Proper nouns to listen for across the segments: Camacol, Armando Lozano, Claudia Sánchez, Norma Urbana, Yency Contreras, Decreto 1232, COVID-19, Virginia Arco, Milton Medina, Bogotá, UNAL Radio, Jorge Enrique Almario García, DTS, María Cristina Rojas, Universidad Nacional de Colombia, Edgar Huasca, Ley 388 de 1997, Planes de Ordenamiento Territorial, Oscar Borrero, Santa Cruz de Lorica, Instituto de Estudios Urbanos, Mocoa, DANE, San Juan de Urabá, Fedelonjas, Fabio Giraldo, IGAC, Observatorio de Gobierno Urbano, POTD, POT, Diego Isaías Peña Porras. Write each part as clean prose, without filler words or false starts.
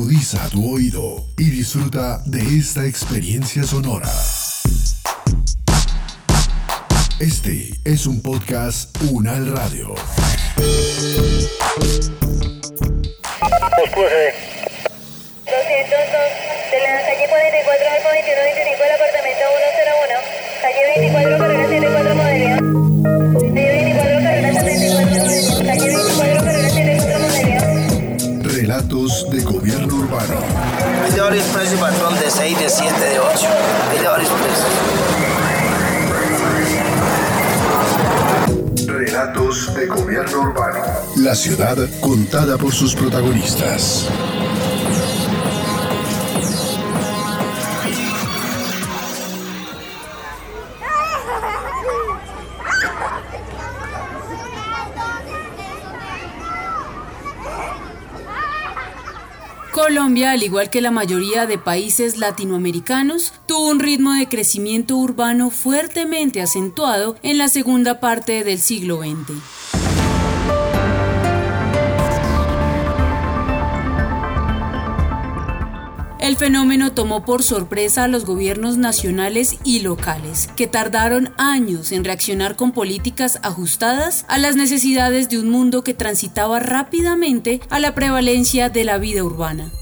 Agudiza tu oído y disfruta de esta experiencia sonora. Este es un podcast UNAL Radio. Relatos de gobierno urbano. Hay de varios precios, patrón, de 6, de 7, de 8. Hay de varios precios. Relatos de gobierno urbano. La ciudad contada por sus protagonistas. Colombia, al igual que la mayoría de países latinoamericanos, tuvo un ritmo de crecimiento urbano fuertemente acentuado en la segunda parte del siglo XX. El fenómeno tomó por sorpresa a los gobiernos nacionales y locales, que tardaron años en reaccionar con políticas ajustadas a las necesidades de un mundo que transitaba rápidamente a la prevalencia de la vida urbana.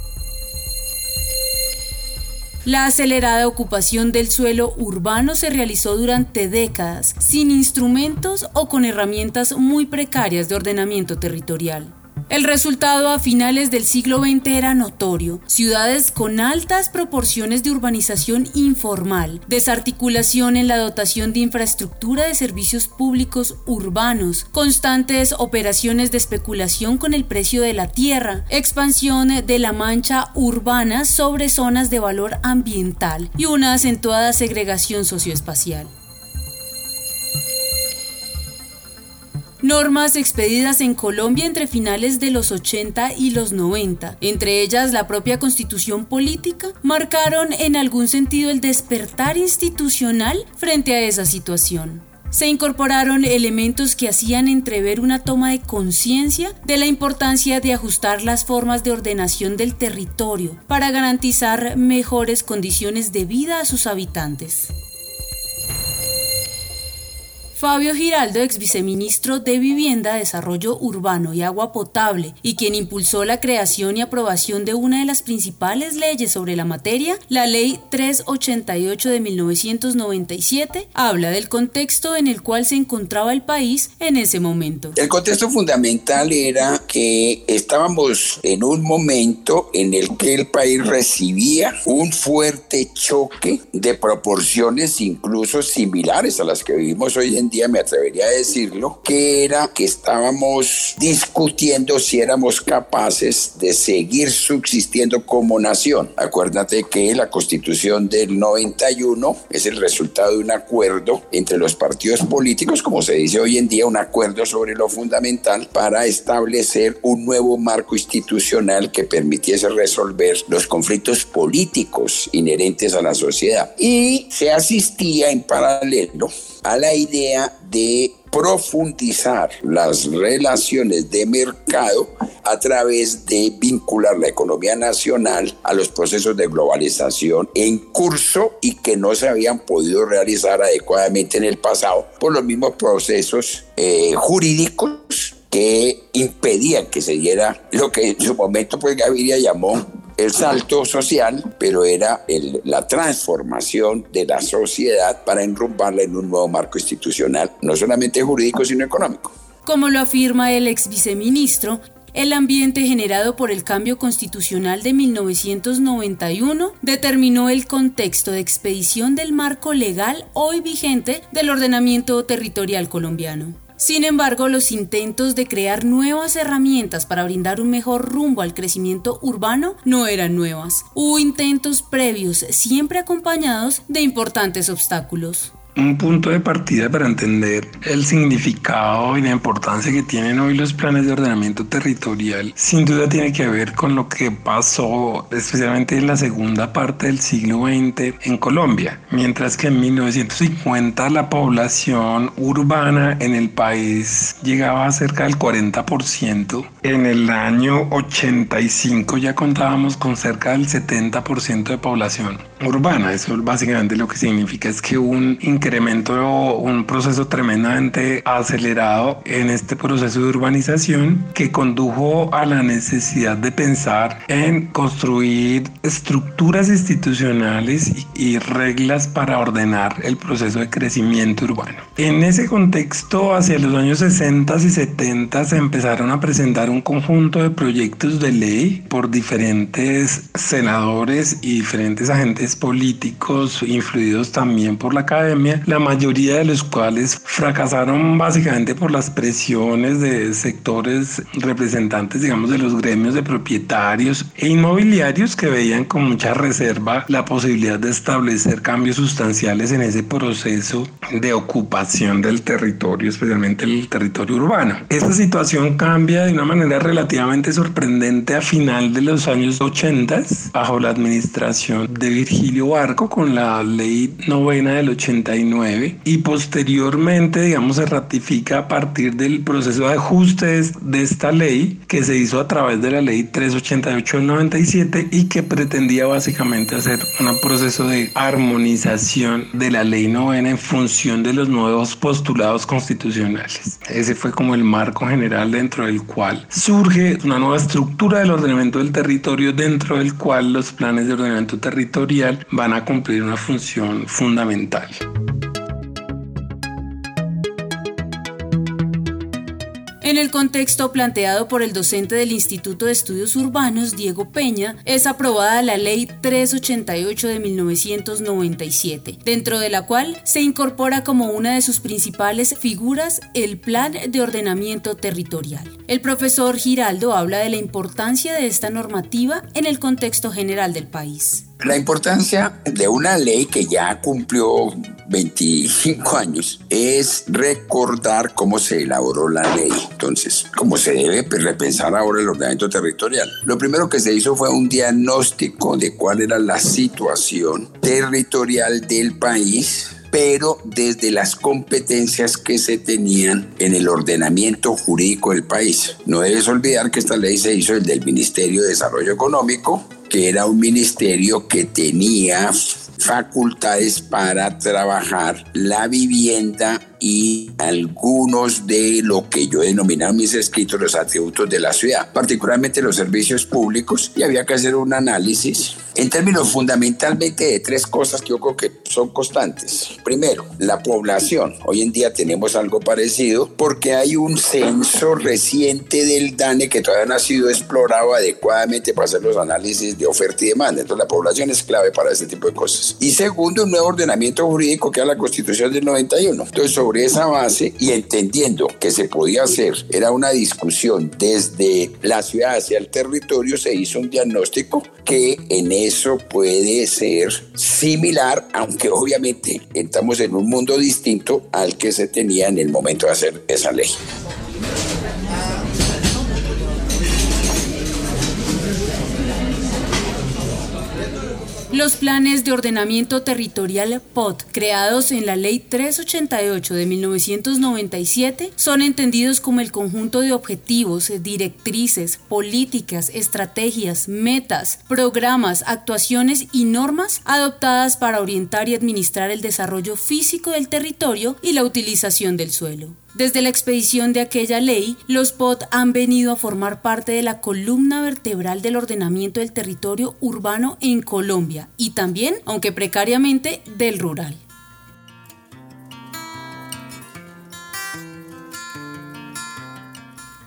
La acelerada ocupación del suelo urbano se realizó durante décadas, sin instrumentos o con herramientas muy precarias de ordenamiento territorial. El resultado a finales del siglo XX era notorio: ciudades con altas proporciones de urbanización informal, desarticulación en la dotación de infraestructura de servicios públicos urbanos, constantes operaciones de especulación con el precio de la tierra, expansión de la mancha urbana sobre zonas de valor ambiental y una acentuada segregación socioespacial. Normas expedidas en Colombia entre finales de los 80 y los 90, entre ellas la propia Constitución Política, marcaron en algún sentido el despertar institucional frente a esa situación. Se incorporaron elementos que hacían entrever una toma de conciencia de la importancia de ajustar las formas de ordenación del territorio para garantizar mejores condiciones de vida a sus habitantes. Fabio Giraldo, ex viceministro de Vivienda, Desarrollo Urbano y Agua Potable, y quien impulsó la creación y aprobación de una de las principales leyes sobre la materia, la Ley 388 de 1997, habla del contexto en el cual se encontraba el país en ese momento. El contexto fundamental era que estábamos en un momento en el que el país recibía un fuerte choque de proporciones incluso similares a las que vivimos hoy en día, me atrevería a decirlo, que era que estábamos discutiendo si éramos capaces de seguir subsistiendo como nación. Acuérdate que la Constitución del 91 es el resultado de un acuerdo entre los partidos políticos, como se dice hoy en día, un acuerdo sobre lo fundamental para establecer un nuevo marco institucional que permitiese resolver los conflictos políticos inherentes a la sociedad. Y se asistía en paralelo a la idea de profundizar las relaciones de mercado a través de vincular la economía nacional a los procesos de globalización en curso y que no se habían podido realizar adecuadamente en el pasado por los mismos procesos jurídicos que impedían que se diera lo que en su momento pues Gaviria llamó el salto social, pero era la transformación de la sociedad para enrumbarla en un nuevo marco institucional, no solamente jurídico, sino económico. Como lo afirma el ex viceministro, el ambiente generado por el cambio constitucional de 1991 determinó el contexto de expedición del marco legal hoy vigente del ordenamiento territorial colombiano. Sin embargo, los intentos de crear nuevas herramientas para brindar un mejor rumbo al crecimiento urbano no eran nuevas. Hubo intentos previos, siempre acompañados de importantes obstáculos. un punto de partida para entender el significado y la importancia que tienen hoy los planes de ordenamiento territorial. Sin duda tiene que ver con lo que pasó especialmente en la segunda parte del siglo XX en Colombia. Mientras que en 1950 la población urbana en el país llegaba a cerca del 40%, en el año 85 ya contábamos con cerca del 70% de población urbana. Eso básicamente lo que significa es que un incremento, un proceso tremendamente acelerado en este proceso de urbanización que condujo a la necesidad de pensar en construir estructuras institucionales y reglas para ordenar el proceso de crecimiento urbano. En ese contexto, hacia los años 60 y 70 se empezaron a presentar un conjunto de proyectos de ley por diferentes senadores y diferentes agentes políticos influidos también por la academia, la mayoría de los cuales fracasaron básicamente por las presiones de sectores representantes, digamos, de los gremios de propietarios e inmobiliarios que veían con mucha reserva la posibilidad de establecer cambios sustanciales en ese proceso de ocupación del territorio, especialmente el territorio urbano. Esta situación cambia de una manera relativamente sorprendente a final de los años 80 bajo la administración de Virginia Arco con la Ley 9 del 89 y posteriormente, digamos, se ratifica a partir del proceso de ajustes de esta ley que se hizo a través de la Ley 388 del 97 y que pretendía básicamente hacer un proceso de armonización de la Ley 9 en función de los nuevos postulados constitucionales. Ese fue como el marco general dentro del cual surge una nueva estructura del ordenamiento del territorio, dentro del cual los planes de ordenamiento territorial van a cumplir una función fundamental. En el contexto planteado por el docente del Instituto de Estudios Urbanos, Diego Peña, es aprobada la Ley 388 de 1997, dentro de la cual se incorpora como una de sus principales figuras el Plan de Ordenamiento Territorial. El profesor Giraldo habla de la importancia de esta normativa en el contexto general del país. La importancia de una ley que ya cumplió 25 años es recordar cómo se elaboró la ley. Entonces, cómo se debe repensar ahora el ordenamiento territorial. Lo primero que se hizo fue un diagnóstico de cuál era la situación territorial del país, pero desde las competencias que se tenían en el ordenamiento jurídico del país. No debes olvidar que esta ley se hizo desde el Ministerio de Desarrollo Económico, que era un ministerio que tenía facultades para trabajar la vivienda y algunos de lo que yo denominaba en mis escritos los atributos de la ciudad, particularmente los servicios públicos, y había que hacer un análisis en términos fundamentalmente de tres cosas que yo creo que son constantes. Primero, la población. Hoy en día tenemos algo parecido porque hay un censo reciente del DANE que todavía no ha sido explorado adecuadamente para hacer los análisis de oferta y demanda. Entonces la población es clave para este tipo de cosas. Y segundo, un nuevo ordenamiento jurídico que era la Constitución del 91. Entonces, sobre esa base y entendiendo que se podía hacer, era una discusión desde la ciudad hacia el territorio, se hizo un diagnóstico que en eso puede ser similar, aunque obviamente estamos en un mundo distinto al que se tenía en el momento de hacer esa ley. Los planes de ordenamiento territorial POT, creados en la Ley 388 de 1997, son entendidos como el conjunto de objetivos, directrices, políticas, estrategias, metas, programas, actuaciones y normas adoptadas para orientar y administrar el desarrollo físico del territorio y la utilización del suelo. Desde la expedición de aquella ley, los POT han venido a formar parte de la columna vertebral del ordenamiento del territorio urbano en Colombia y también, aunque precariamente, del rural.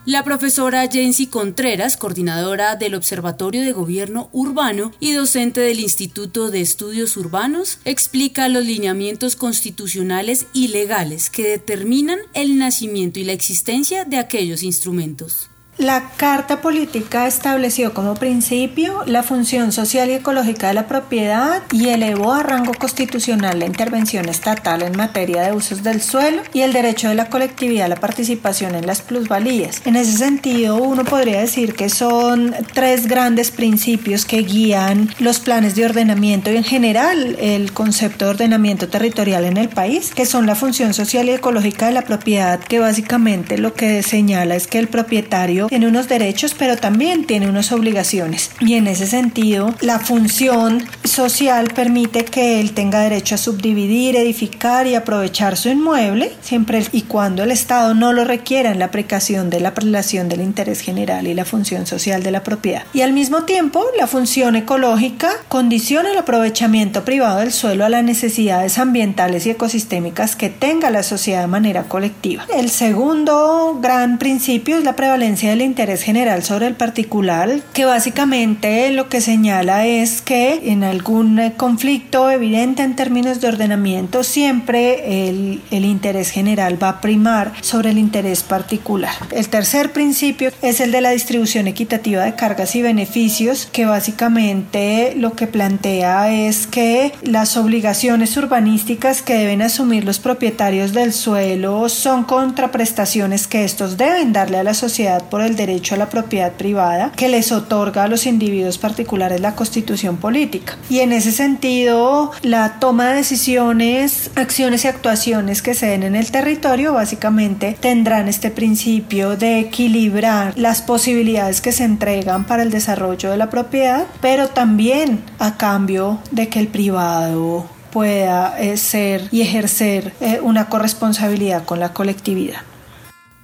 La profesora Yency Contreras, coordinadora del Observatorio de Gobierno Urbano y docente del Instituto de Estudios Urbanos, explica los lineamientos constitucionales y legales que determinan el nacimiento y la existencia de aquellos instrumentos. La Carta Política estableció como principio la función social y ecológica de la propiedad y elevó a rango constitucional la intervención estatal en materia de usos del suelo y el derecho de la colectividad a la participación en las plusvalías. En ese sentido, uno podría decir que son tres grandes principios que guían los planes de ordenamiento y en general el concepto de ordenamiento territorial en el país, que son la función social y ecológica de la propiedad, que básicamente lo que señala es que el propietario tiene unos derechos, pero también tiene unas obligaciones. Y en ese sentido, la función social permite que él tenga derecho a subdividir, edificar y aprovechar su inmueble, siempre y cuando el Estado no lo requiera en la aplicación de la relación del interés general y la función social de la propiedad. Y al mismo tiempo, la función ecológica condiciona el aprovechamiento privado del suelo a las necesidades ambientales y ecosistémicas que tenga la sociedad de manera colectiva. El segundo gran principio es la prevalencia del interés general sobre el particular, que básicamente lo que señala es que en algún conflicto evidente en términos de ordenamiento siempre el interés general va a primar sobre el interés particular. El tercer principio es el de la distribución equitativa de cargas y beneficios, que básicamente lo que plantea es que las obligaciones urbanísticas que deben asumir los propietarios del suelo son contraprestaciones que estos deben darle a la sociedad por el derecho a la propiedad privada que les otorga a los individuos particulares la Constitución política. Y en ese sentido, la toma de decisiones, acciones y actuaciones que se den en el territorio básicamente tendrán este principio de equilibrar las posibilidades que se entregan para el desarrollo de la propiedad, pero también a cambio de que el privado pueda ser y ejercer una corresponsabilidad con la colectividad.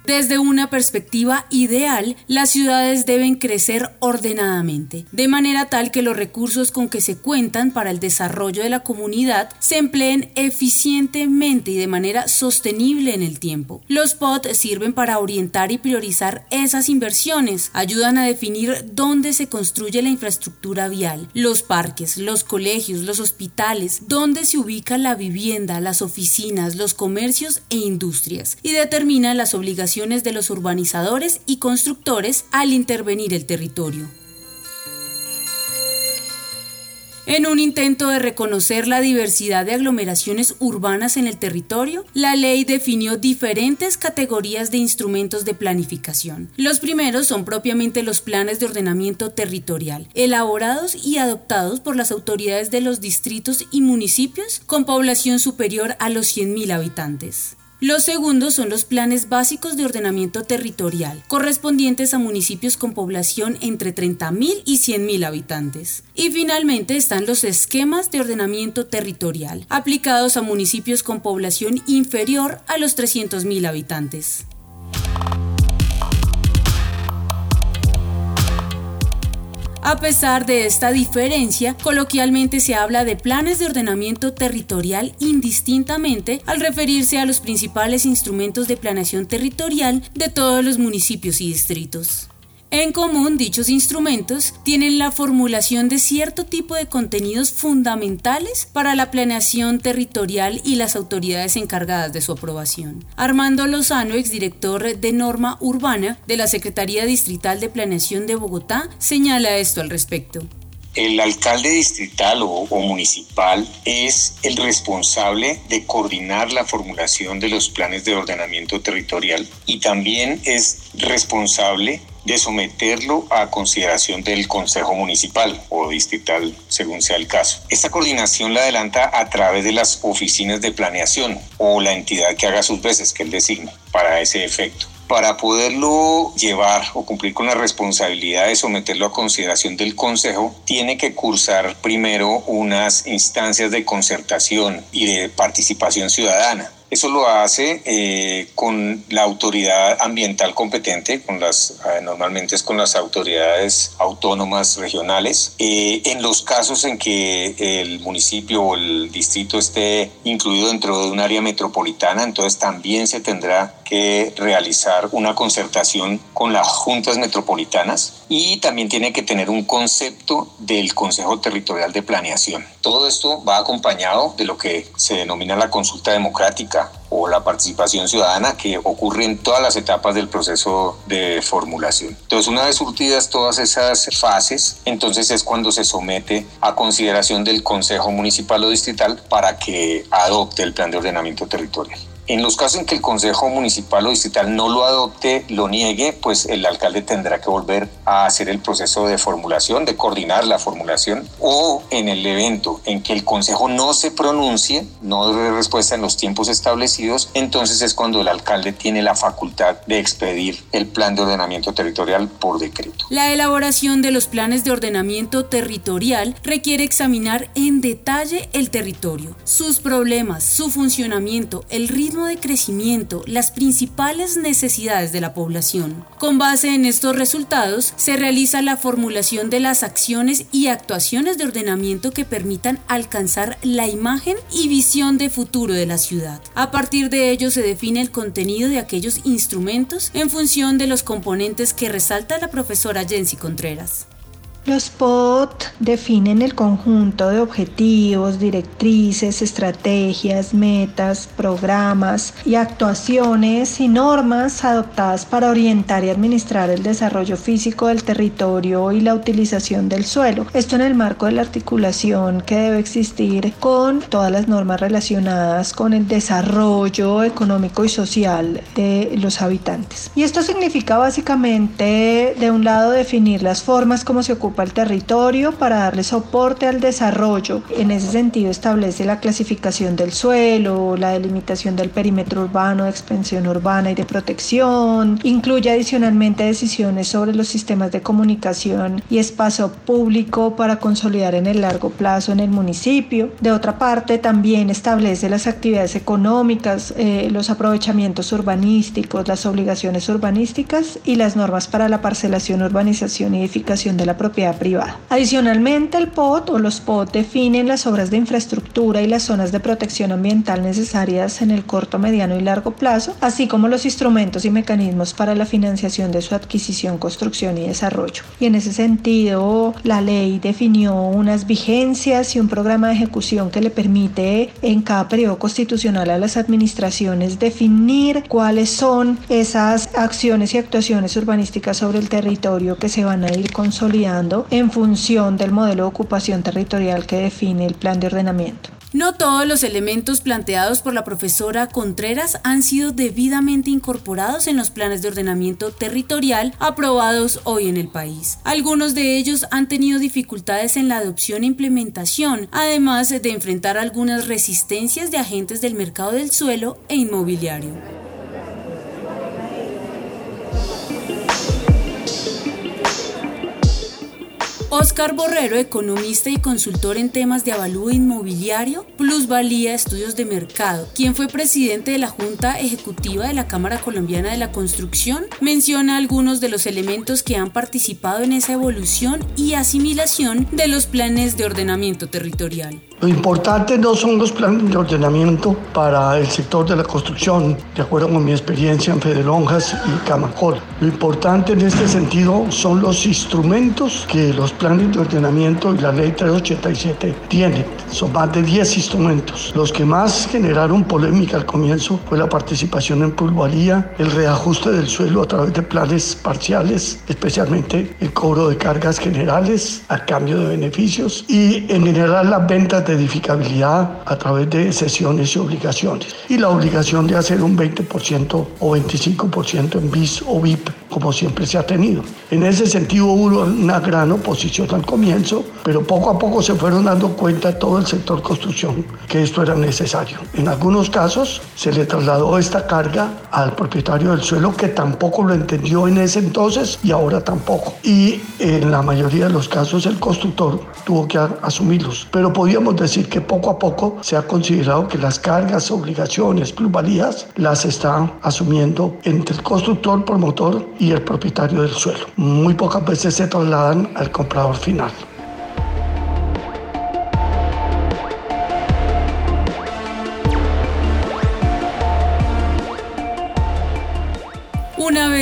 Desde una perspectiva ideal, las ciudades deben crecer ordenadamente, de manera tal que los recursos con que se cuentan para el desarrollo de la comunidad se empleen eficientemente y de manera sostenible en el tiempo. Los POT sirven para orientar y priorizar esas inversiones, ayudan a definir dónde se construye la infraestructura vial, los parques, los colegios, los hospitales, dónde se ubica la vivienda, las oficinas, los comercios e industrias, y determina las obligaciones de los urbanizadores y constructores al intervenir el territorio. En un intento de reconocer la diversidad de aglomeraciones urbanas en el territorio, la ley definió diferentes categorías de instrumentos de planificación. Los primeros son propiamente los planes de ordenamiento territorial, elaborados y adoptados por las autoridades de los distritos y municipios con población superior a los 100.000 habitantes. Los segundos son los planes básicos de ordenamiento territorial, correspondientes a municipios con población entre 30.000 y 100.000 habitantes. Y finalmente están los esquemas de ordenamiento territorial, aplicados a municipios con población inferior a los 300.000 habitantes. A pesar de esta diferencia, coloquialmente se habla de planes de ordenamiento territorial indistintamente al referirse a los principales instrumentos de planeación territorial de todos los municipios y distritos. En común, dichos instrumentos tienen la formulación de cierto tipo de contenidos fundamentales para la planeación territorial y las autoridades encargadas de su aprobación. Armando Lozano, exdirector de Norma Urbana de la Secretaría Distrital de Planeación de Bogotá, señala esto al respecto. El alcalde distrital o municipal es el responsable de coordinar la formulación de los planes de ordenamiento territorial y también es responsable de someterlo a consideración del Consejo Municipal o Distrital, según sea el caso. Esta coordinación la adelanta a través de las oficinas de planeación o la entidad que haga sus veces, que él designa para ese efecto. Para poderlo llevar o cumplir con la responsabilidad de someterlo a consideración del Consejo, tiene que cursar primero unas instancias de concertación y de participación ciudadana. Eso lo hace con la autoridad ambiental competente, normalmente es con las autoridades autónomas regionales. En los casos en que el municipio o el distrito esté incluido dentro de un área metropolitana, entonces también se tendrá que realizar una concertación con las juntas metropolitanas y también tiene que tener un concepto del Consejo Territorial de Planeación. Todo esto va acompañado de lo que se denomina la consulta democrática o la participación ciudadana, que ocurre en todas las etapas del proceso de formulación. Entonces, una vez surtidas todas esas fases, entonces es cuando se somete a consideración del Consejo Municipal o Distrital para que adopte el plan de ordenamiento territorial. En los casos en que el Consejo Municipal o Distrital no lo adopte, lo niegue, pues el alcalde tendrá que volver a hacer el proceso de formulación, de coordinar la formulación, o en el evento en que el Consejo no se pronuncie, no dé respuesta en los tiempos establecidos, entonces es cuando el alcalde tiene la facultad de expedir el plan de ordenamiento territorial por decreto. La elaboración de los planes de ordenamiento territorial requiere examinar en detalle el territorio, sus problemas, su funcionamiento, el ritmo de crecimiento, las principales necesidades de la población. Con base en estos resultados, se realiza la formulación de las acciones y actuaciones de ordenamiento que permitan alcanzar la imagen y visión de futuro de la ciudad. A partir de ello se define el contenido de aquellos instrumentos en función de los componentes que resalta la profesora Yency Contreras. Los POT definen el conjunto de objetivos, directrices, estrategias, metas, programas y actuaciones y normas adoptadas para orientar y administrar el desarrollo físico del territorio y la utilización del suelo. Esto en el marco de la articulación que debe existir con todas las normas relacionadas con el desarrollo económico y social de los habitantes. Y esto significa básicamente, de un lado, definir las formas como se ocupa el territorio para darle soporte al desarrollo. En ese sentido establece la clasificación del suelo, la delimitación del perímetro urbano, de expansión urbana y de protección. Incluye adicionalmente decisiones sobre los sistemas de comunicación y espacio público para consolidar en el largo plazo en el municipio. De otra parte, también establece las actividades económicas, los aprovechamientos urbanísticos, las obligaciones urbanísticas y las normas para la parcelación, urbanización y edificación de la propiedad privada. Adicionalmente, el POT o los POT definen las obras de infraestructura y las zonas de protección ambiental necesarias en el corto, mediano y largo plazo, así como los instrumentos y mecanismos para la financiación de su adquisición, construcción y desarrollo. Y en ese sentido, la ley definió unas vigencias y un programa de ejecución que le permite en cada periodo constitucional a las administraciones definir cuáles son esas acciones y actuaciones urbanísticas sobre el territorio que se van a ir consolidando en función del modelo de ocupación territorial que define el plan de ordenamiento. No todos los elementos planteados por la profesora Contreras han sido debidamente incorporados en los planes de ordenamiento territorial aprobados hoy en el país. Algunos de ellos han tenido dificultades en la adopción e implementación, además de enfrentar algunas resistencias de agentes del mercado del suelo e inmobiliario. Oscar Borrero, economista y consultor en temas de avalúo inmobiliario, plusvalía, estudios de mercado, quien fue presidente de la Junta Ejecutiva de la Cámara Colombiana de la Construcción, menciona algunos de los elementos que han participado en esa evolución y asimilación de los planes de ordenamiento territorial. Lo importante no son los planes de ordenamiento para el sector de la construcción, de acuerdo con mi experiencia en Fedelonjas y Camacol. Lo importante en este sentido son los instrumentos que los planes de ordenamiento y la Ley 387 tienen. Son más de 10 instrumentos. Los que más generaron polémica al comienzo fue la participación en plusvalía, el reajuste del suelo a través de planes parciales, especialmente el cobro de cargas generales a cambio de beneficios y en general las ventas de edificabilidad a través de cesiones y obligaciones y la obligación de hacer un 20% o 25% en VIS o VIP, como siempre se ha tenido. En ese sentido hubo una gran oposición al comienzo, pero poco a poco se fueron dando cuenta todo el sector construcción que esto era necesario. En algunos casos se le trasladó esta carga al propietario del suelo, que tampoco lo entendió en ese entonces y ahora tampoco. Y en la mayoría de los casos el constructor tuvo que asumirlos, pero podíamos decir que poco a poco se ha considerado que las cargas, obligaciones, plusvalías las están asumiendo entre el constructor, promotor y el propietario del suelo. Muy pocas veces se trasladan al comprador final.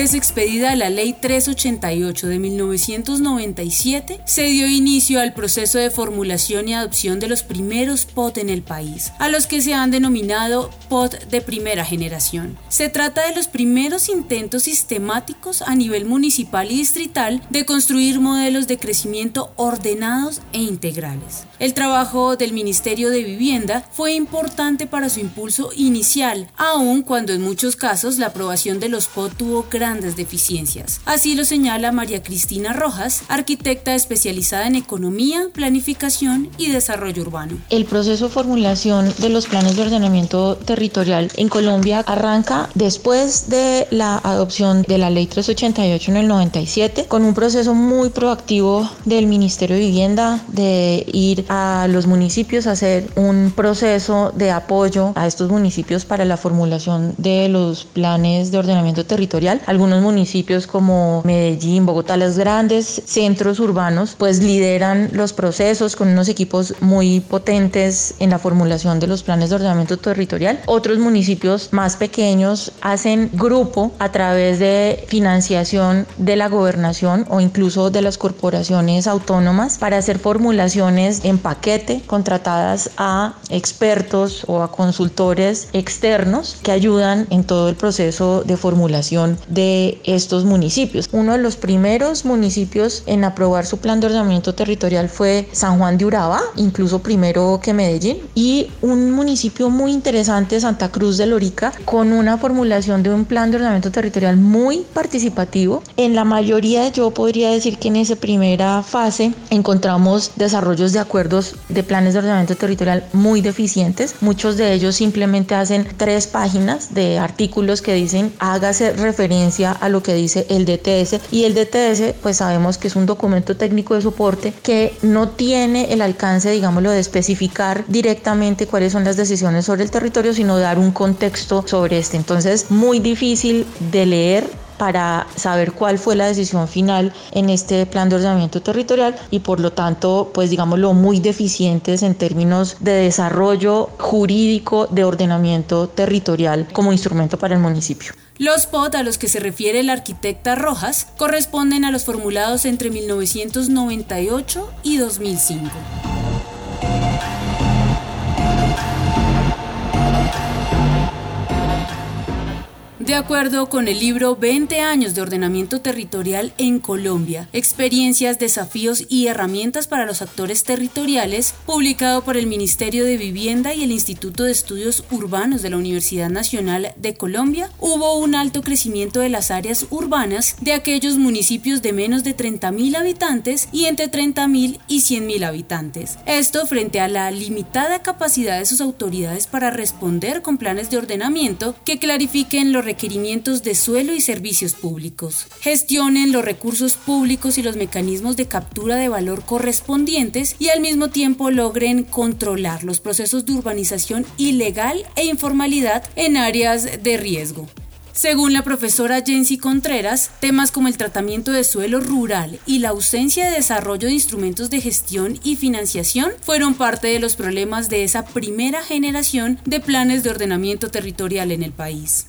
es expedida la Ley 388 de 1997, se dio inicio al proceso de formulación y adopción de los primeros POT en el país, a los que se han denominado POT de primera generación. Se trata de los primeros intentos sistemáticos a nivel municipal y distrital de construir modelos de crecimiento ordenados e integrales. El trabajo del Ministerio de Vivienda fue importante para su impulso inicial, aun cuando en muchos casos la aprobación de los POT tuvo grandes deficiencias. Así lo señala María Cristina Rojas, arquitecta especializada en economía, planificación y desarrollo urbano. El proceso de formulación de los planes de ordenamiento territorial en Colombia arranca después de la adopción de la Ley 388 en el 97, con un proceso muy proactivo del Ministerio de Vivienda de ir a los municipios a hacer un proceso de apoyo a estos municipios para la formulación de los planes de ordenamiento territorial. Algunos municipios como Medellín, Bogotá, los grandes centros urbanos, pues lideran los procesos con unos equipos muy potentes en la formulación de los planes de ordenamiento territorial. Otros municipios más pequeños hacen grupo a través de financiación de la gobernación o incluso de las corporaciones autónomas para hacer formulaciones en paquete contratadas a expertos o a consultores externos que ayudan en todo el proceso de formulación de estos municipios. Uno de los primeros municipios en aprobar su plan de ordenamiento territorial fue San Juan de Urabá, incluso primero que Medellín, y un municipio muy interesante, Santa Cruz de Lorica, con una formulación de un plan de ordenamiento territorial muy participativo. En la mayoría, yo podría decir que en esa primera fase encontramos desarrollos de acuerdos de planes de ordenamiento territorial muy deficientes. Muchos de ellos simplemente hacen 3 páginas de artículos que dicen hágase referencia a lo que dice el DTS, y el DTS pues sabemos que es un documento técnico de soporte que no tiene el alcance, digámoslo, de especificar directamente cuáles son las decisiones sobre el territorio, sino dar un contexto sobre este. Entonces, muy difícil de leer para saber cuál fue la decisión final en este plan de ordenamiento territorial, y por lo tanto, pues digámoslo, muy deficientes en términos de desarrollo jurídico de ordenamiento territorial como instrumento para el municipio. Los POT a los que se refiere la arquitecta Rojas corresponden a los formulados entre 1998 y 2005. De acuerdo con el libro 20 años de ordenamiento territorial en Colombia, experiencias, desafíos y herramientas para los actores territoriales, publicado por el Ministerio de Vivienda y el Instituto de Estudios Urbanos de la Universidad Nacional de Colombia, hubo un alto crecimiento de las áreas urbanas de aquellos municipios de menos de 30.000 habitantes y entre 30.000 y 100.000 habitantes. Esto frente a la limitada capacidad de sus autoridades para responder con planes de ordenamiento que clarifiquen los requerimientos de suelo y servicios públicos, gestionen los recursos públicos y los mecanismos de captura de valor correspondientes, y al mismo tiempo logren controlar los procesos de urbanización ilegal e informalidad en áreas de riesgo. Según la profesora Yency Contreras, temas como el tratamiento de suelo rural y la ausencia de desarrollo de instrumentos de gestión y financiación fueron parte de los problemas de esa primera generación de planes de ordenamiento territorial en el país.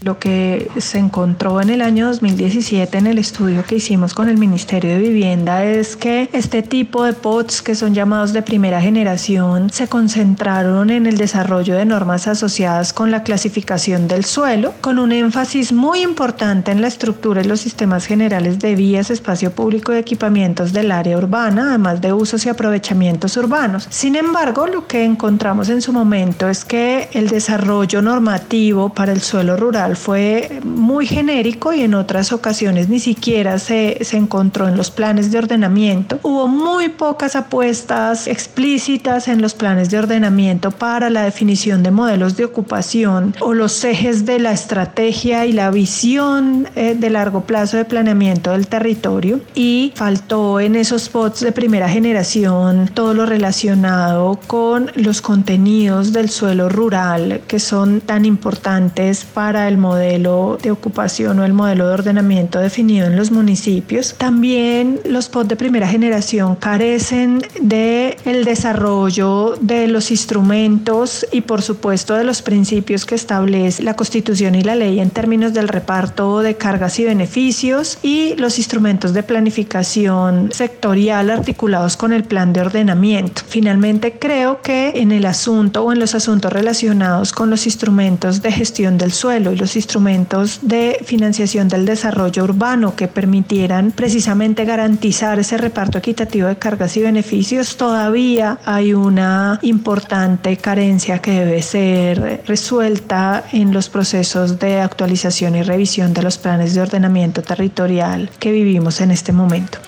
Lo que se encontró en el año 2017 en el estudio que hicimos con el Ministerio de Vivienda es que este tipo de POTs, que son llamados de primera generación, se concentraron en el desarrollo de normas asociadas con la clasificación del suelo, con un énfasis muy importante en la estructura y los sistemas generales de vías, espacio público y equipamientos del área urbana, además de usos y aprovechamientos urbanos. Sin embargo, lo que encontramos en su momento es que el desarrollo normativo para el suelo rural fue muy genérico, y en otras ocasiones ni siquiera se encontró en los planes de ordenamiento. Hubo muy pocas apuestas explícitas en los planes de ordenamiento para la definición de modelos de ocupación o los ejes de la estrategia y la visión de largo plazo de planeamiento del territorio, y faltó en esos POTs de primera generación todo lo relacionado con los contenidos del suelo rural que son tan importantes para el modelo de ocupación o el modelo de ordenamiento definido en los municipios. También los POT de primera generación carecen del desarrollo de los instrumentos y por supuesto de los principios que establece la Constitución y la ley en términos del reparto de cargas y beneficios y los instrumentos de planificación sectorial articulados con el plan de ordenamiento. Finalmente, creo que en el asunto o en los asuntos relacionados con los instrumentos de gestión del suelo y los instrumentos de financiación del desarrollo urbano que permitieran precisamente garantizar ese reparto equitativo de cargas y beneficios, todavía hay una importante carencia que debe ser resuelta en los procesos de actualización y revisión de los planes de ordenamiento territorial que vivimos en este momento.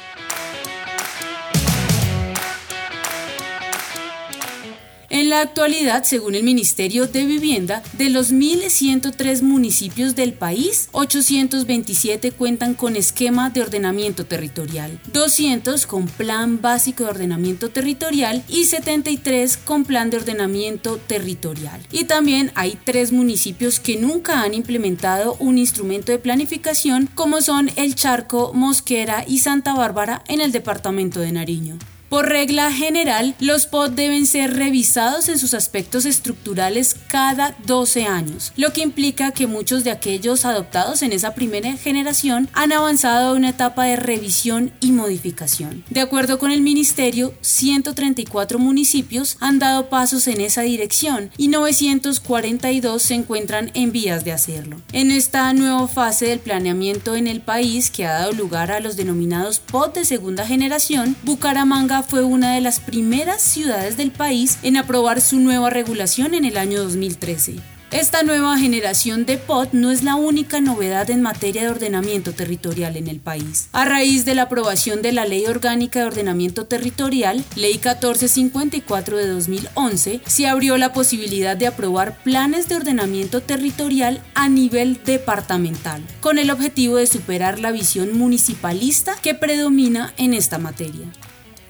En la actualidad, según el Ministerio de Vivienda, de los 1.103 municipios del país, 827 cuentan con esquema de ordenamiento territorial, 200 con plan básico de ordenamiento territorial y 73 con plan de ordenamiento territorial. Y también hay 3 municipios que nunca han implementado un instrumento de planificación, como son El Charco, Mosquera y Santa Bárbara en el departamento de Nariño. Por regla general, los POT deben ser revisados en sus aspectos estructurales cada 12 años, lo que implica que muchos de aquellos adoptados en esa primera generación han avanzado a una etapa de revisión y modificación. De acuerdo con el Ministerio, 134 municipios han dado pasos en esa dirección y 942 se encuentran en vías de hacerlo. En esta nueva fase del planeamiento en el país, que ha dado lugar a los denominados POT de segunda generación, Bucaramanga fue una de las primeras ciudades del país en aprobar su nueva regulación en el año 2013. Esta nueva generación de POT no es la única novedad en materia de ordenamiento territorial en el país. A raíz de la aprobación de la Ley Orgánica de Ordenamiento Territorial, Ley 1454 de 2011, se abrió la posibilidad de aprobar planes de ordenamiento territorial a nivel departamental, con el objetivo de superar la visión municipalista que predomina en esta materia.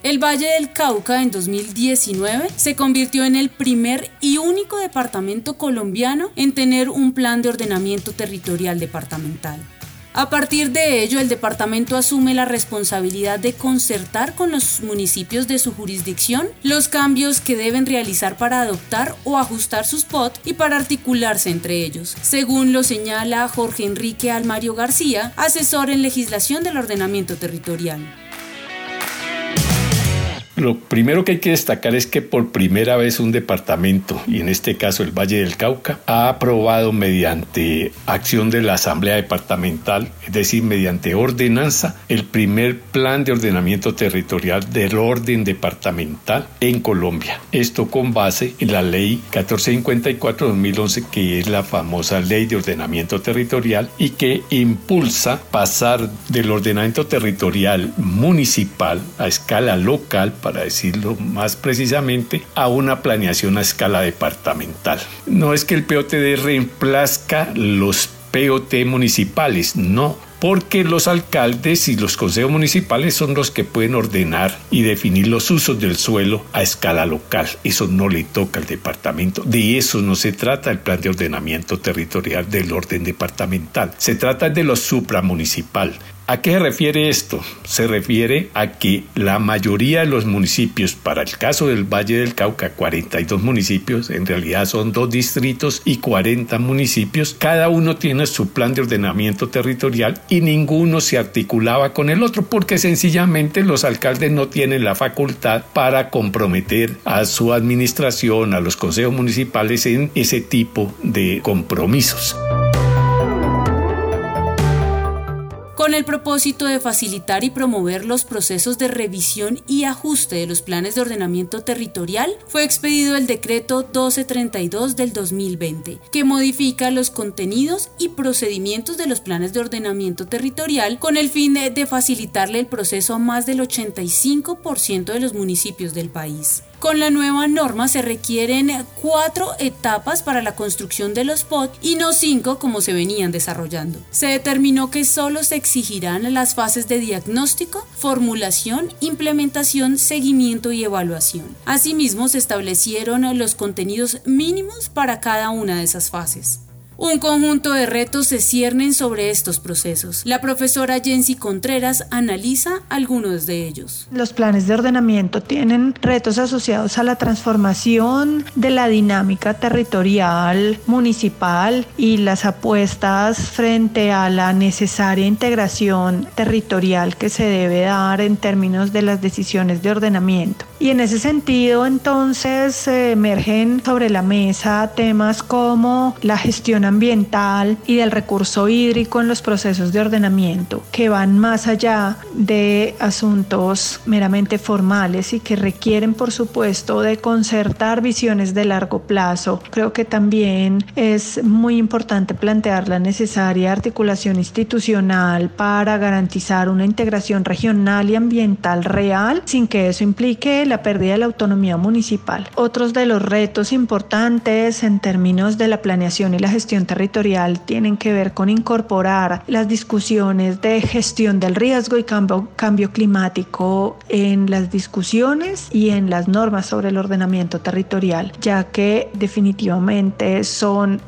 El Valle del Cauca en 2019 se convirtió en el primer y único departamento colombiano en tener un plan de ordenamiento territorial departamental. A partir de ello, el departamento asume la responsabilidad de concertar con los municipios de su jurisdicción los cambios que deben realizar para adoptar o ajustar sus POT y para articularse entre ellos, según lo señala Jorge Enrique Almario García, asesor en legislación del ordenamiento territorial. Lo primero que hay que destacar es que por primera vez un departamento, y en este caso el Valle del Cauca, ha aprobado mediante acción de la Asamblea Departamental, es decir, mediante ordenanza, el primer plan de ordenamiento territorial del orden departamental en Colombia. Esto con base en la Ley 1454 de 2011, que es la famosa Ley de Ordenamiento Territorial y que impulsa pasar del ordenamiento territorial municipal a escala local, para decirlo más precisamente, a una planeación a escala departamental. No es que el POTD reemplazca los POT municipales, no, porque los alcaldes y los consejos municipales son los que pueden ordenar y definir los usos del suelo a escala local. Eso no le toca al departamento. De eso no se trata el plan de ordenamiento territorial del orden departamental. Se trata de lo supramunicipal. ¿A qué se refiere esto? Se refiere a que la mayoría de los municipios, para el caso del Valle del Cauca, 42 municipios, en realidad son 2 distritos y 40 municipios, cada uno tiene su plan de ordenamiento territorial y ninguno se articulaba con el otro porque sencillamente los alcaldes no tienen la facultad para comprometer a su administración, a los consejos municipales en ese tipo de compromisos. Con el propósito de facilitar y promover los procesos de revisión y ajuste de los planes de ordenamiento territorial, fue expedido el Decreto 1232 del 2020, que modifica los contenidos y procedimientos de los planes de ordenamiento territorial con el fin de facilitarle el proceso a más del 85% de los municipios del país. Con la nueva norma se requieren 4 etapas para la construcción de los POT y no 5 como se venían desarrollando. Se determinó que solo se exigirán las fases de diagnóstico, formulación, implementación, seguimiento y evaluación. Asimismo, se establecieron los contenidos mínimos para cada una de esas fases. Un conjunto de retos se ciernen sobre estos procesos. La profesora Yency Contreras analiza algunos de ellos. Los planes de ordenamiento tienen retos asociados a la transformación de la dinámica territorial, municipal y las apuestas frente a la necesaria integración territorial que se debe dar en términos de las decisiones de ordenamiento. Y en ese sentido, entonces, emergen sobre la mesa temas como la gestión ambiental y del recurso hídrico en los procesos de ordenamiento, que van más allá de asuntos meramente formales y que requieren, por supuesto, de concertar visiones de largo plazo. Creo que también es muy importante plantear la necesaria articulación institucional para garantizar una integración regional y ambiental real, sin que eso implique la pérdida de la autonomía municipal. Otros de los retos importantes en términos de la planeación y la gestión territorial tienen que ver con incorporar las discusiones de gestión del riesgo y cambio climático en las discusiones y en las normas sobre el ordenamiento territorial, ya que definitivamente son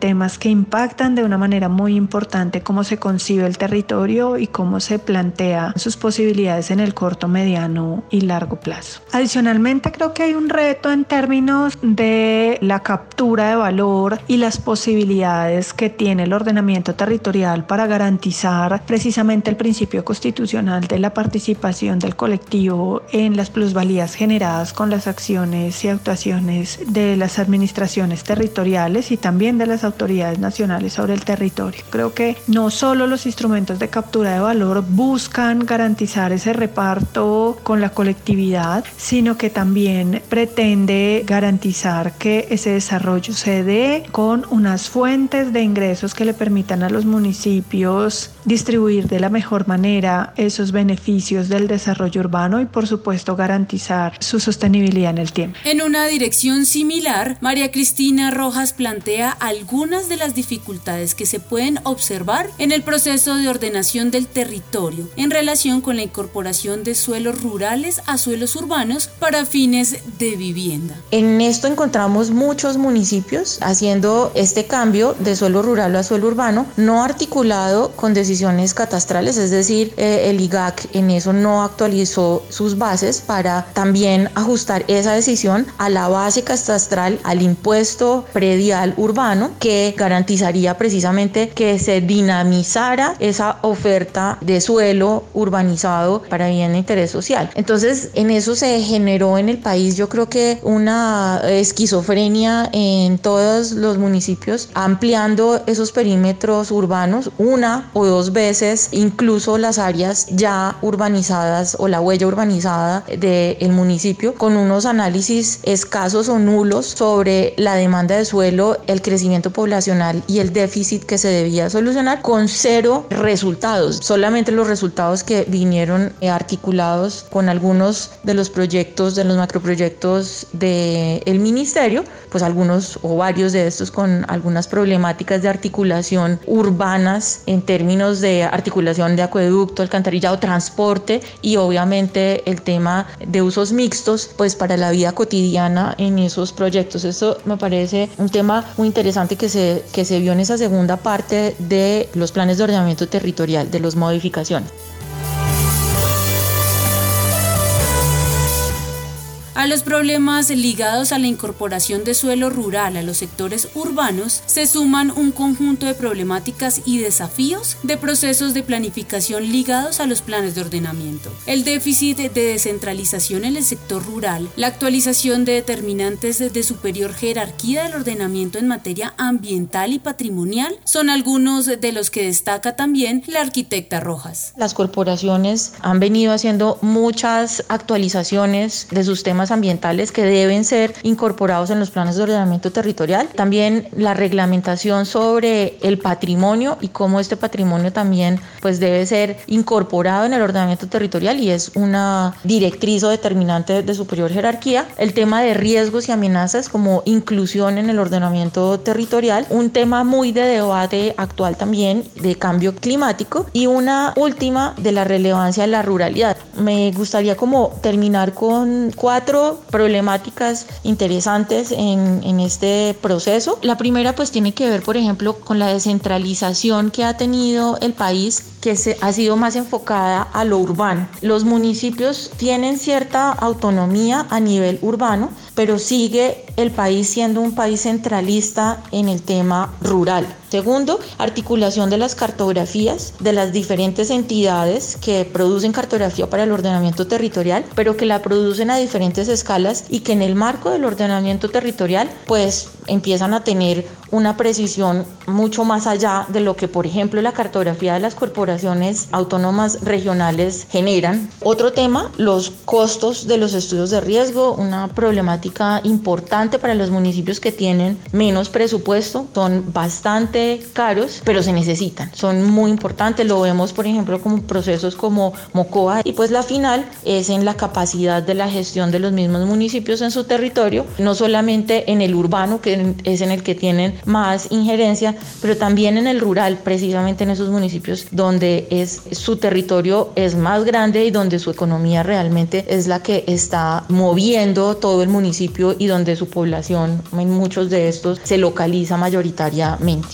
temas que impactan de una manera muy importante cómo se concibe el territorio y cómo se plantea sus posibilidades en el corto, mediano y largo plazo. Adicionalmente, creo que hay un reto en términos de la captura de valor y las posibilidades que tiene el ordenamiento territorial para garantizar precisamente el principio constitucional de la participación del colectivo en las plusvalías generadas con las acciones y actuaciones de las administraciones territoriales y también de las autoridades nacionales sobre el territorio. Creo que no solo los instrumentos de captura de valor buscan garantizar ese reparto con la colectividad, sino que también pretende garantizar que ese desarrollo se dé con unas fuentes de ingresos que le permitan a los municipios distribuir de la mejor manera esos beneficios del desarrollo urbano y, por supuesto, garantizar su sostenibilidad en el tiempo. En una dirección similar, María Cristina Rojas plantea algunas de las dificultades que se pueden observar en el proceso de ordenación del territorio en relación con la incorporación de suelos rurales a suelos urbanos para fines de vivienda. En esto encontramos muchos municipios haciendo este cambio de suelo rural a suelo urbano, no articulado con decisiones catastrales, es decir, el IGAC en eso no actualizó sus bases para también ajustar esa decisión a la base catastral, al impuesto predial urbano, que garantizaría precisamente que se dinamizara esa oferta de suelo urbanizado para bien de interés social. Entonces, en eso se generó en el país, yo creo que una esquizofrenia en todos los municipios, ampliando esos perímetros urbanos una o dos veces, incluso las áreas ya urbanizadas o la huella urbanizada del municipio, con unos análisis escasos o nulos sobre la demanda de suelo, el crecimiento poblacional y el déficit que se debía solucionar, con cero resultados, solamente los resultados que vinieron articulados con algunos de los proyectos, de los macroproyectos del ministerio, pues algunos o varios de estos con algunas problemáticas de articulación urbanas en términos de articulación de acueducto, alcantarillado, transporte y obviamente el tema de usos mixtos, pues para la vida cotidiana en esos proyectos. Esto me parece un tema muy interesante que se vio en esa segunda parte de los planes de ordenamiento territorial, de las modificaciones. A los problemas ligados a la incorporación de suelo rural a los sectores urbanos se suman un conjunto de problemáticas y desafíos de procesos de planificación ligados a los planes de ordenamiento. El déficit de descentralización en el sector rural, la actualización de determinantes de superior jerarquía del ordenamiento en materia ambiental y patrimonial son algunos de los que destaca también la arquitecta Rojas. Las corporaciones han venido haciendo muchas actualizaciones de sus temas ambientales que deben ser incorporados en los planes de ordenamiento territorial. También la reglamentación sobre el patrimonio y cómo este patrimonio también pues debe ser incorporado en el ordenamiento territorial y es una directriz o determinante de superior jerarquía. El tema de riesgos y amenazas como inclusión en el ordenamiento territorial, un tema muy de debate actual también de cambio climático y una última de la relevancia de la ruralidad. Me gustaría como terminar con cuatro cuatro problemáticas interesantes en este proceso. La primera pues tiene que ver, por ejemplo, con la descentralización que ha tenido el país, que ha sido más enfocada a lo urbano. Los municipios tienen cierta autonomía a nivel urbano, pero sigue el país siendo un país centralista en el tema rural. Segundo, articulación de las cartografías de las diferentes entidades que producen cartografía para el ordenamiento territorial, pero que la producen a diferentes escalas y que en el marco del ordenamiento territorial pues empiezan a tener una precisión mucho más allá de lo que, por ejemplo, la cartografía de las corporaciones autónomas regionales generan. Otro tema, los costos de los estudios de riesgo, una problemática importante para los municipios que tienen menos presupuesto, son bastante caros, pero se necesitan, son muy importantes, lo vemos por ejemplo como procesos como Mocoa, y pues la final es en la capacidad de la gestión de los mismos municipios en su territorio, no solamente en el urbano, que es en el que tienen más injerencia, pero también en el rural, precisamente en esos municipios donde su territorio es más grande y donde su economía realmente es la que está moviendo todo el municipio y donde su población en muchos de estos se localiza mayoritariamente.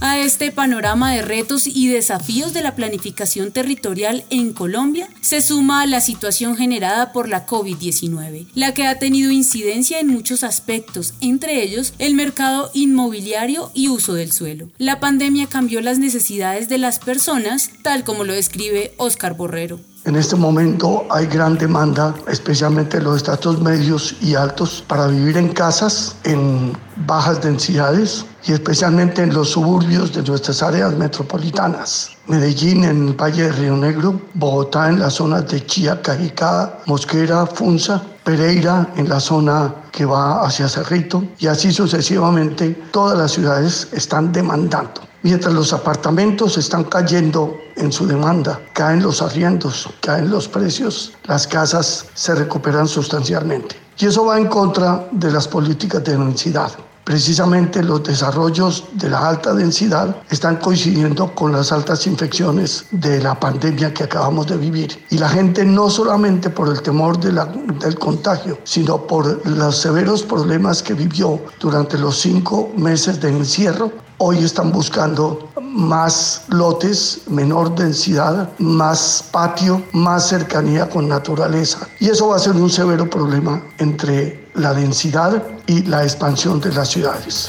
A este panorama de retos y desafíos de la planificación territorial en Colombia se suma la situación generada por la COVID-19, la que ha tenido incidencia en muchos aspectos, entre ellos el mercado inmobiliario y uso del suelo. La pandemia cambió las necesidades de las personas, tal como lo describe Oscar Borrero. En este momento hay gran demanda, especialmente los estratos medios y altos, para vivir en casas en bajas densidades y especialmente en los suburbios de nuestras áreas metropolitanas. Medellín en el Valle de Río Negro, Bogotá en las zonas de Chía, Cajicá, Mosquera, Funza, Pereira en la zona que va hacia Cerrito, y así sucesivamente todas las ciudades están demandando. Mientras los apartamentos están cayendo en su demanda, caen los arriendos, caen los precios, las casas se recuperan sustancialmente. Y eso va en contra de las políticas de densidad. Precisamente los desarrollos de la alta densidad están coincidiendo con las altas infecciones de la pandemia que acabamos de vivir. Y la gente, no solamente por el temor del contagio, sino por los severos problemas que vivió durante los 5 meses de encierro, hoy están buscando más lotes, menor densidad, más patio, más cercanía con naturaleza. Y eso va a ser un severo problema entre la densidad y la expansión de las ciudades.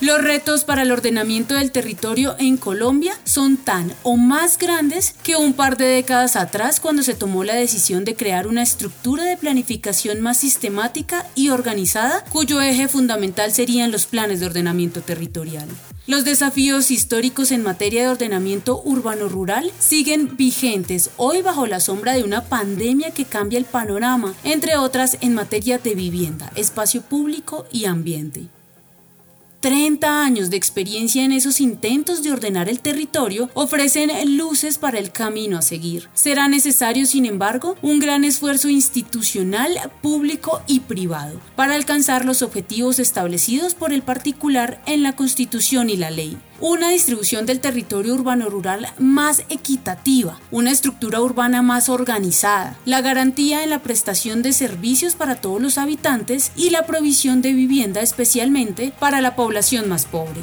Los retos para el ordenamiento del territorio en Colombia son tan o más grandes que un par de décadas atrás, cuando se tomó la decisión de crear una estructura de planificación más sistemática y organizada, cuyo eje fundamental serían los planes de ordenamiento territorial. Los desafíos históricos en materia de ordenamiento urbano-rural siguen vigentes hoy bajo la sombra de una pandemia que cambia el panorama, entre otras en materia de vivienda, espacio público y ambiente. 30 años de experiencia en esos intentos de ordenar el territorio ofrecen luces para el camino a seguir. Será necesario, sin embargo, un gran esfuerzo institucional, público y privado para alcanzar los objetivos establecidos por el particular en la Constitución y la ley. Una distribución del territorio urbano-rural más equitativa, una estructura urbana más organizada, la garantía en la prestación de servicios para todos los habitantes y la provisión de vivienda especialmente para la población más pobre.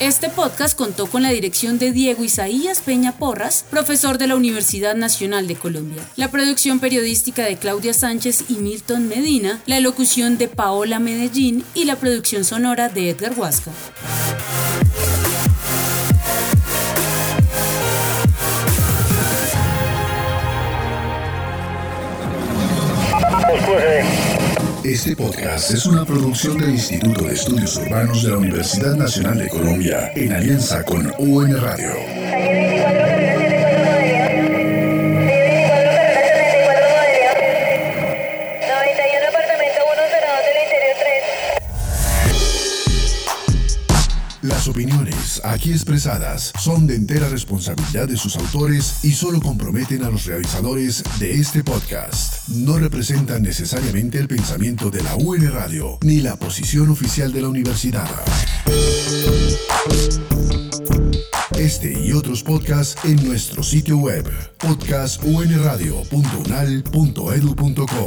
Este podcast contó con la dirección de Diego Isaías Peña Porras, profesor de la Universidad Nacional de Colombia, la producción periodística de Claudia Sánchez y Milton Medina, la locución de Paola Medellín y la producción sonora de Edgar Huasca. Este podcast es una producción del Instituto de Estudios Urbanos de la Universidad Nacional de Colombia, en alianza con UN Radio. Las opiniones aquí expresadas son de entera responsabilidad de sus autores y solo comprometen a los realizadores de este podcast. No representan necesariamente el pensamiento de la UN Radio ni la posición oficial de la universidad. Este y otros podcasts en nuestro sitio web podcastunradio.unal.edu.co.